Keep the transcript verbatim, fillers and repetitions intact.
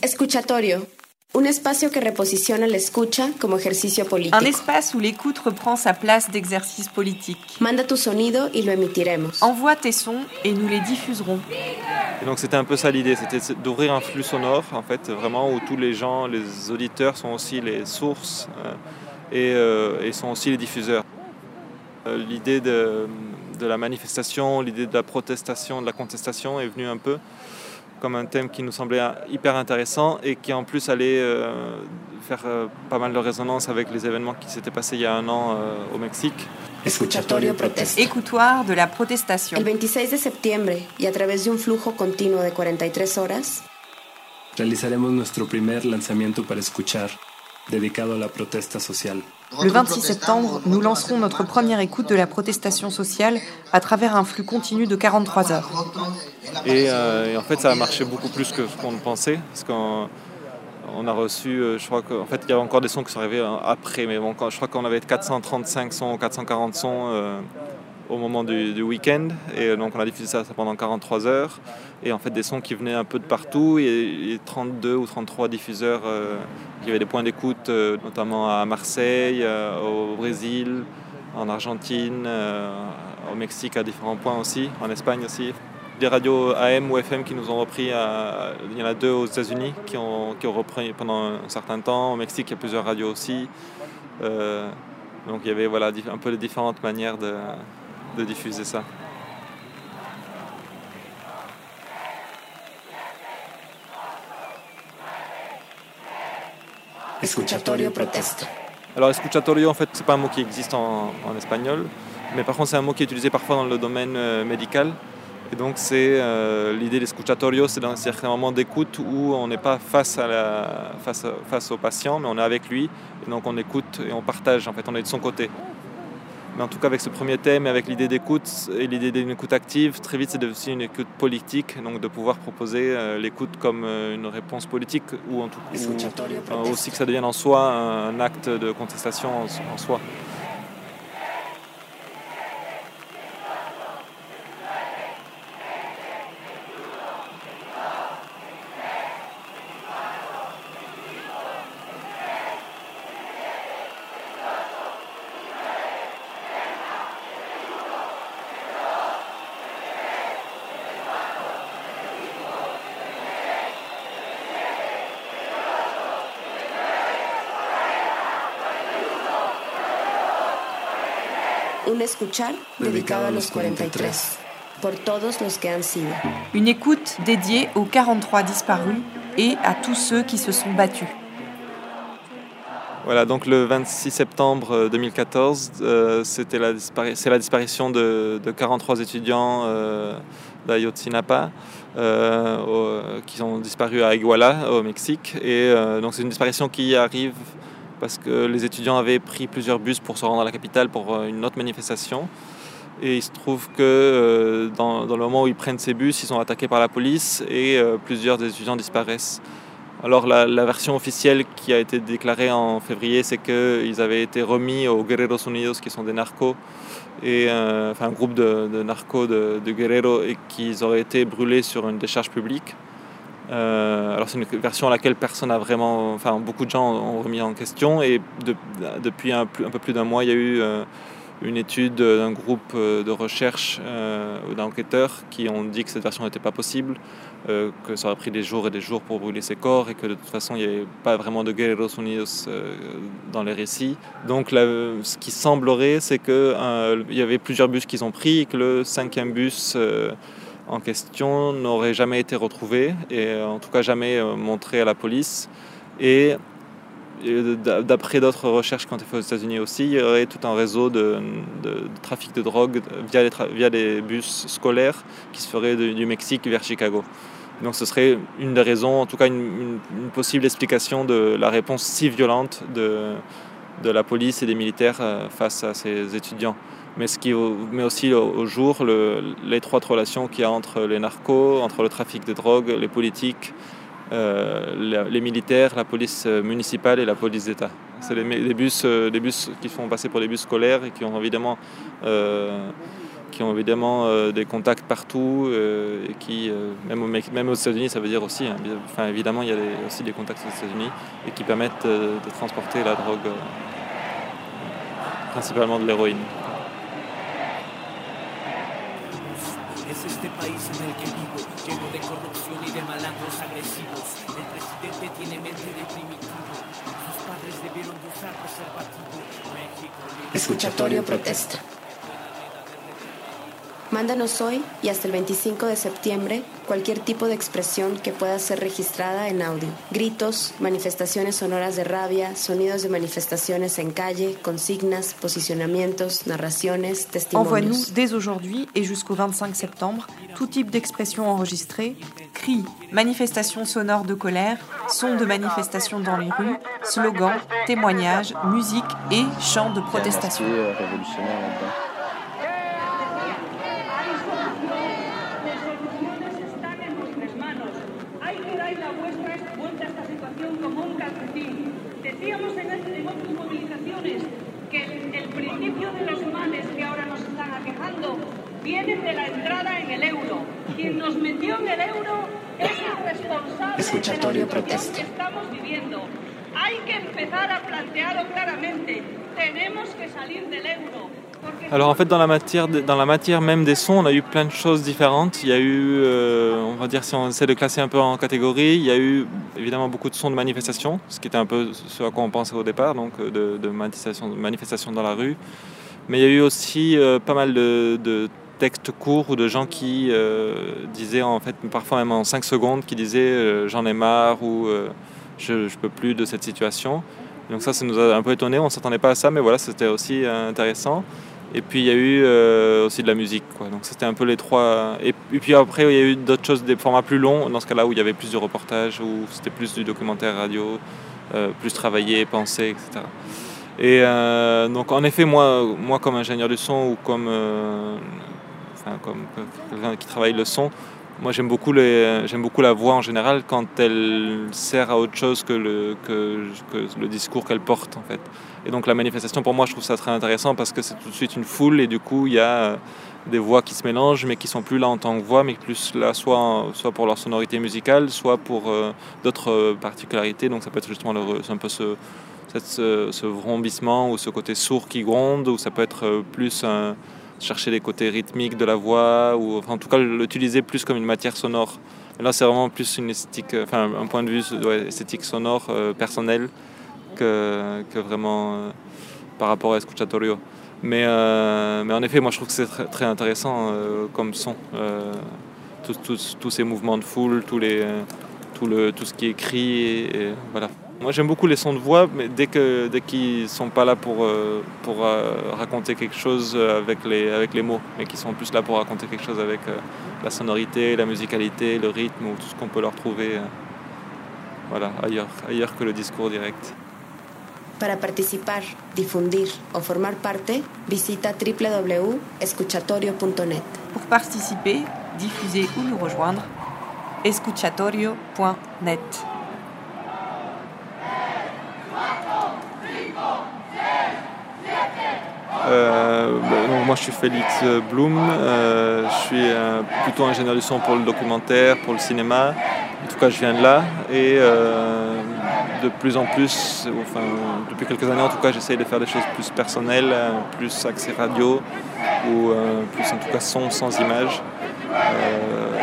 Escuchatorio, un espacio que reposiciona la escucha como ejercicio político. Un espace où l'écoute reprend sa place d'exercice politique. Manda tu sonido y lo emitiremos. Envoie tes sons et nous les diffuserons. Et donc c'était un peu ça l'idée, c'était d'ouvrir un flux sonore, en fait, vraiment où tous les gens, les auditeurs sont aussi les sources euh, et, euh, et sont aussi les diffuseurs. Euh, l'idée de, de la manifestation, l'idée de la protestation, de la contestation est venue un peu comme un thème qui nous semblait hyper intéressant et qui en plus allait euh, faire euh, pas mal de résonance avec les événements qui s'étaient passés il y a un an euh, au Mexique. Escuchatorio protesta. Écoutoir de la protestation. Le vingt-six de septiembre, y a través de un flujo continuo de cuarenta y tres horas, realizaremos nuestro primer lanzamiento para escuchar, dedicado a la protesta social. Le vingt-six septembre, nous lancerons notre première écoute de la protestation sociale à travers un flux continu de quarante-trois heures. Et, euh, et en fait, ça a marché beaucoup plus que ce qu'on pensait, parce qu'on on a reçu, je crois qu'en fait, il y avait encore des sons qui sont arrivés après, mais bon, quand, je crois qu'on avait quatre cent trente-cinq sons, quatre cent quarante sons euh, au moment du, du week-end, et donc on a diffusé ça pendant quarante-trois heures, et en fait, des sons qui venaient un peu de partout, et, et trente-deux ou trente-trois diffuseurs, euh, il y avait des points d'écoute, euh, notamment à Marseille, euh, au Brésil, en Argentine, euh, au Mexique, à différents points aussi, en Espagne aussi. Des radios A M ou F M qui nous ont repris, à, il y en a deux aux États-Unis qui ont, qui ont repris pendant un certain temps. Au Mexique, il y a plusieurs radios aussi. Euh, donc il y avait voilà, un peu les différentes manières de, de diffuser ça. Escuchatorio protesta. Alors escuchatorio, en fait, c'est pas un mot qui existe en, en espagnol, mais par contre c'est un mot qui est utilisé parfois dans le domaine euh, médical. Et donc c'est euh, l'idée d'escuchatorio, c'est dans un certain moment d'écoute où on n'est pas face, à la, face, face au patient, mais on est avec lui, et donc on écoute et on partage, en fait, on est de son côté. Mais en tout cas avec ce premier thème, avec l'idée d'écoute et l'idée d'une écoute active, très vite c'est aussi une écoute politique, donc de pouvoir proposer euh, l'écoute comme euh, une réponse politique, ou en tout cas euh, aussi que ça devienne en soi un, un acte de contestation en, en soi. Un escuchar dedicado a los cuarenta y tres, por todos los que han sido. Une écoute dédiée aux quarante-trois disparus et à tous ceux qui se sont battus. Voilà, donc le vingt-six septembre deux mille quatorze, euh, c'était la dispari- c'est la disparition de, de quarante-trois étudiants euh, d'Ayotzinapa euh, au, qui ont disparu à Iguala, au Mexique. Et euh, donc c'est une disparition qui arrive parce que les étudiants avaient pris plusieurs bus pour se rendre à la capitale pour une autre manifestation. Et il se trouve que euh, dans, dans le moment où ils prennent ces bus, ils sont attaqués par la police et euh, plusieurs des étudiants disparaissent. Alors la, la version officielle qui a été déclarée en février, c'est qu'ils avaient été remis aux Guerreros Unidos, qui sont des narcos, et, euh, enfin un groupe de, de narcos de, de Guerrero, et qu'ils auraient été brûlés sur une décharge publique. Euh, alors c'est une version à laquelle personne a vraiment, enfin beaucoup de gens ont remis en question, et de, depuis un, un peu plus d'un mois il y a eu euh, une étude d'un groupe de recherche euh, d'enquêteurs qui ont dit que cette version n'était pas possible, euh, que ça aurait pris des jours et des jours pour brûler ces corps et que de toute façon il n'y avait pas vraiment de Guerreros Unidos euh, dans les récits. Donc là, ce qui semblerait c'est qu'il euh, y avait plusieurs bus qu'ils ont pris et que le cinquième bus euh, en question n'aurait jamais été retrouvé et en tout cas jamais montré à la police. Et d'après d'autres recherches qui ont été faites aux États-Unis aussi, il y aurait tout un réseau de, de, de trafic de drogue via les, tra- via les bus scolaires qui se ferait de, du Mexique vers Chicago. Donc ce serait une des raisons, en tout cas une, une, une possible explication de la réponse si violente de, de la police et des militaires face à ces étudiants. Mais ce qui met aussi au jour le, l'étroite relation qu'il y a entre les narcos, entre le trafic de drogue, les politiques, euh, la, les militaires, la police municipale et la police d'État. C'est les, les bus, les bus qui font passer pour des bus scolaires et qui ont évidemment euh, qui ont évidemment euh, des contacts partout, euh, et qui, euh, même, au, même aux États-Unis, ça veut dire aussi, hein, enfin, évidemment, il y a les, aussi des contacts aux États-Unis, et qui permettent euh, de transporter la drogue, euh, principalement de l'héroïne. Escuchatorio protesta. Mándanos hoy y hasta el veinticinco de septiembre cualquier tipo de expresión que pueda ser registrada en audio. Gritos, manifestaciones sonoras de rabia, sonidos de manifestaciones en calle, consignas, posicionamientos, narraciones, testimonios. Envoie-nous dès aujourd'hui et jusqu'au vingt-cinq septembre tout type d'expression enregistrée, cris, manifestations sonores de colère, sons de manifestations dans les rues, slogans, témoignages, musique et chants de protestation. Decíamos en este negocio de movilizaciones que el, el principio de los males que ahora nos están aquejando vienen de la entrada en el euro. Quien nos metió en el euro es el responsable Escuchatorio de la situación que estamos viviendo. Hay que empezar a plantearlo claramente. Tenemos que salir del euro. Alors en fait dans la matière dans la matière même des sons, on a eu plein de choses différentes. Il y a eu euh, on va dire, si on essaie de classer un peu en catégories, il y a eu évidemment beaucoup de sons de manifestations, ce qui était un peu ce à quoi on pensait au départ, donc de, de manifestations manifestation dans la rue. Mais il y a eu aussi euh, pas mal de, de textes courts ou de gens qui euh, disaient, en fait parfois même en cinq secondes, qui disaient euh, j'en ai marre ou euh, je je peux plus de cette situation. Donc ça, ça nous a un peu étonnés, on ne s'attendait pas à ça, mais voilà, c'était aussi intéressant. Et puis il y a eu euh, aussi de la musique, quoi. Donc c'était un peu les trois. Et puis après, il y a eu d'autres choses, des formats plus longs, dans ce cas-là où il y avait plus de reportages, où c'était plus du documentaire radio, euh, plus travaillé, pensé, et cetera. Et euh, donc en effet, moi, moi comme ingénieur du son, ou comme, euh, enfin, comme quelqu'un qui travaille le son, moi, j'aime beaucoup, les, j'aime beaucoup la voix en général quand elle sert à autre chose que le, que, que le discours qu'elle porte, en fait. Et donc la manifestation, pour moi, je trouve ça très intéressant parce que c'est tout de suite une foule et du coup, il y a des voix qui se mélangent mais qui ne sont plus là en tant que voix, mais plus là soit, en, soit pour leur sonorité musicale, soit pour euh, d'autres particularités. Donc ça peut être justement le, c'est un peu ce, ce, ce vrombissement ou ce côté sourd qui gronde, ou ça peut être plus un... chercher les côtés rythmiques de la voix, ou enfin, en tout cas l'utiliser plus comme une matière sonore. Et là c'est vraiment plus une esthétique, enfin, un point de vue ouais, esthétique sonore euh, personnel que, que vraiment euh, par rapport à Escuchatorio. Mais, euh, mais en effet moi je trouve que c'est très, très intéressant euh, comme son. Euh, tous ces mouvements de foule, tous les, tout, le, tout ce qui est cri, et, et, voilà. Moi j'aime beaucoup les sons de voix, mais dès que dès qu'ils ne sont pas là pour, euh, pour euh, raconter quelque chose avec les, avec les mots, mais qu'ils sont plus là pour raconter quelque chose avec euh, la sonorité, la musicalité, le rythme, ou tout ce qu'on peut leur trouver euh, voilà, ailleurs, ailleurs que le discours direct. Para participar, difundir o formar parte, visita w w w point escuchatorio point net. Pour participer, diffuser ou nous rejoindre, escuchatorio point net. Euh, donc moi je suis Félix Blume, euh, je suis euh, plutôt ingénieur du son pour le documentaire, pour le cinéma, en tout cas je viens de là, et euh, de plus en plus, enfin depuis quelques années en tout cas, j'essaye de faire des choses plus personnelles, plus axées radio, ou euh, plus en tout cas son sans image. Euh,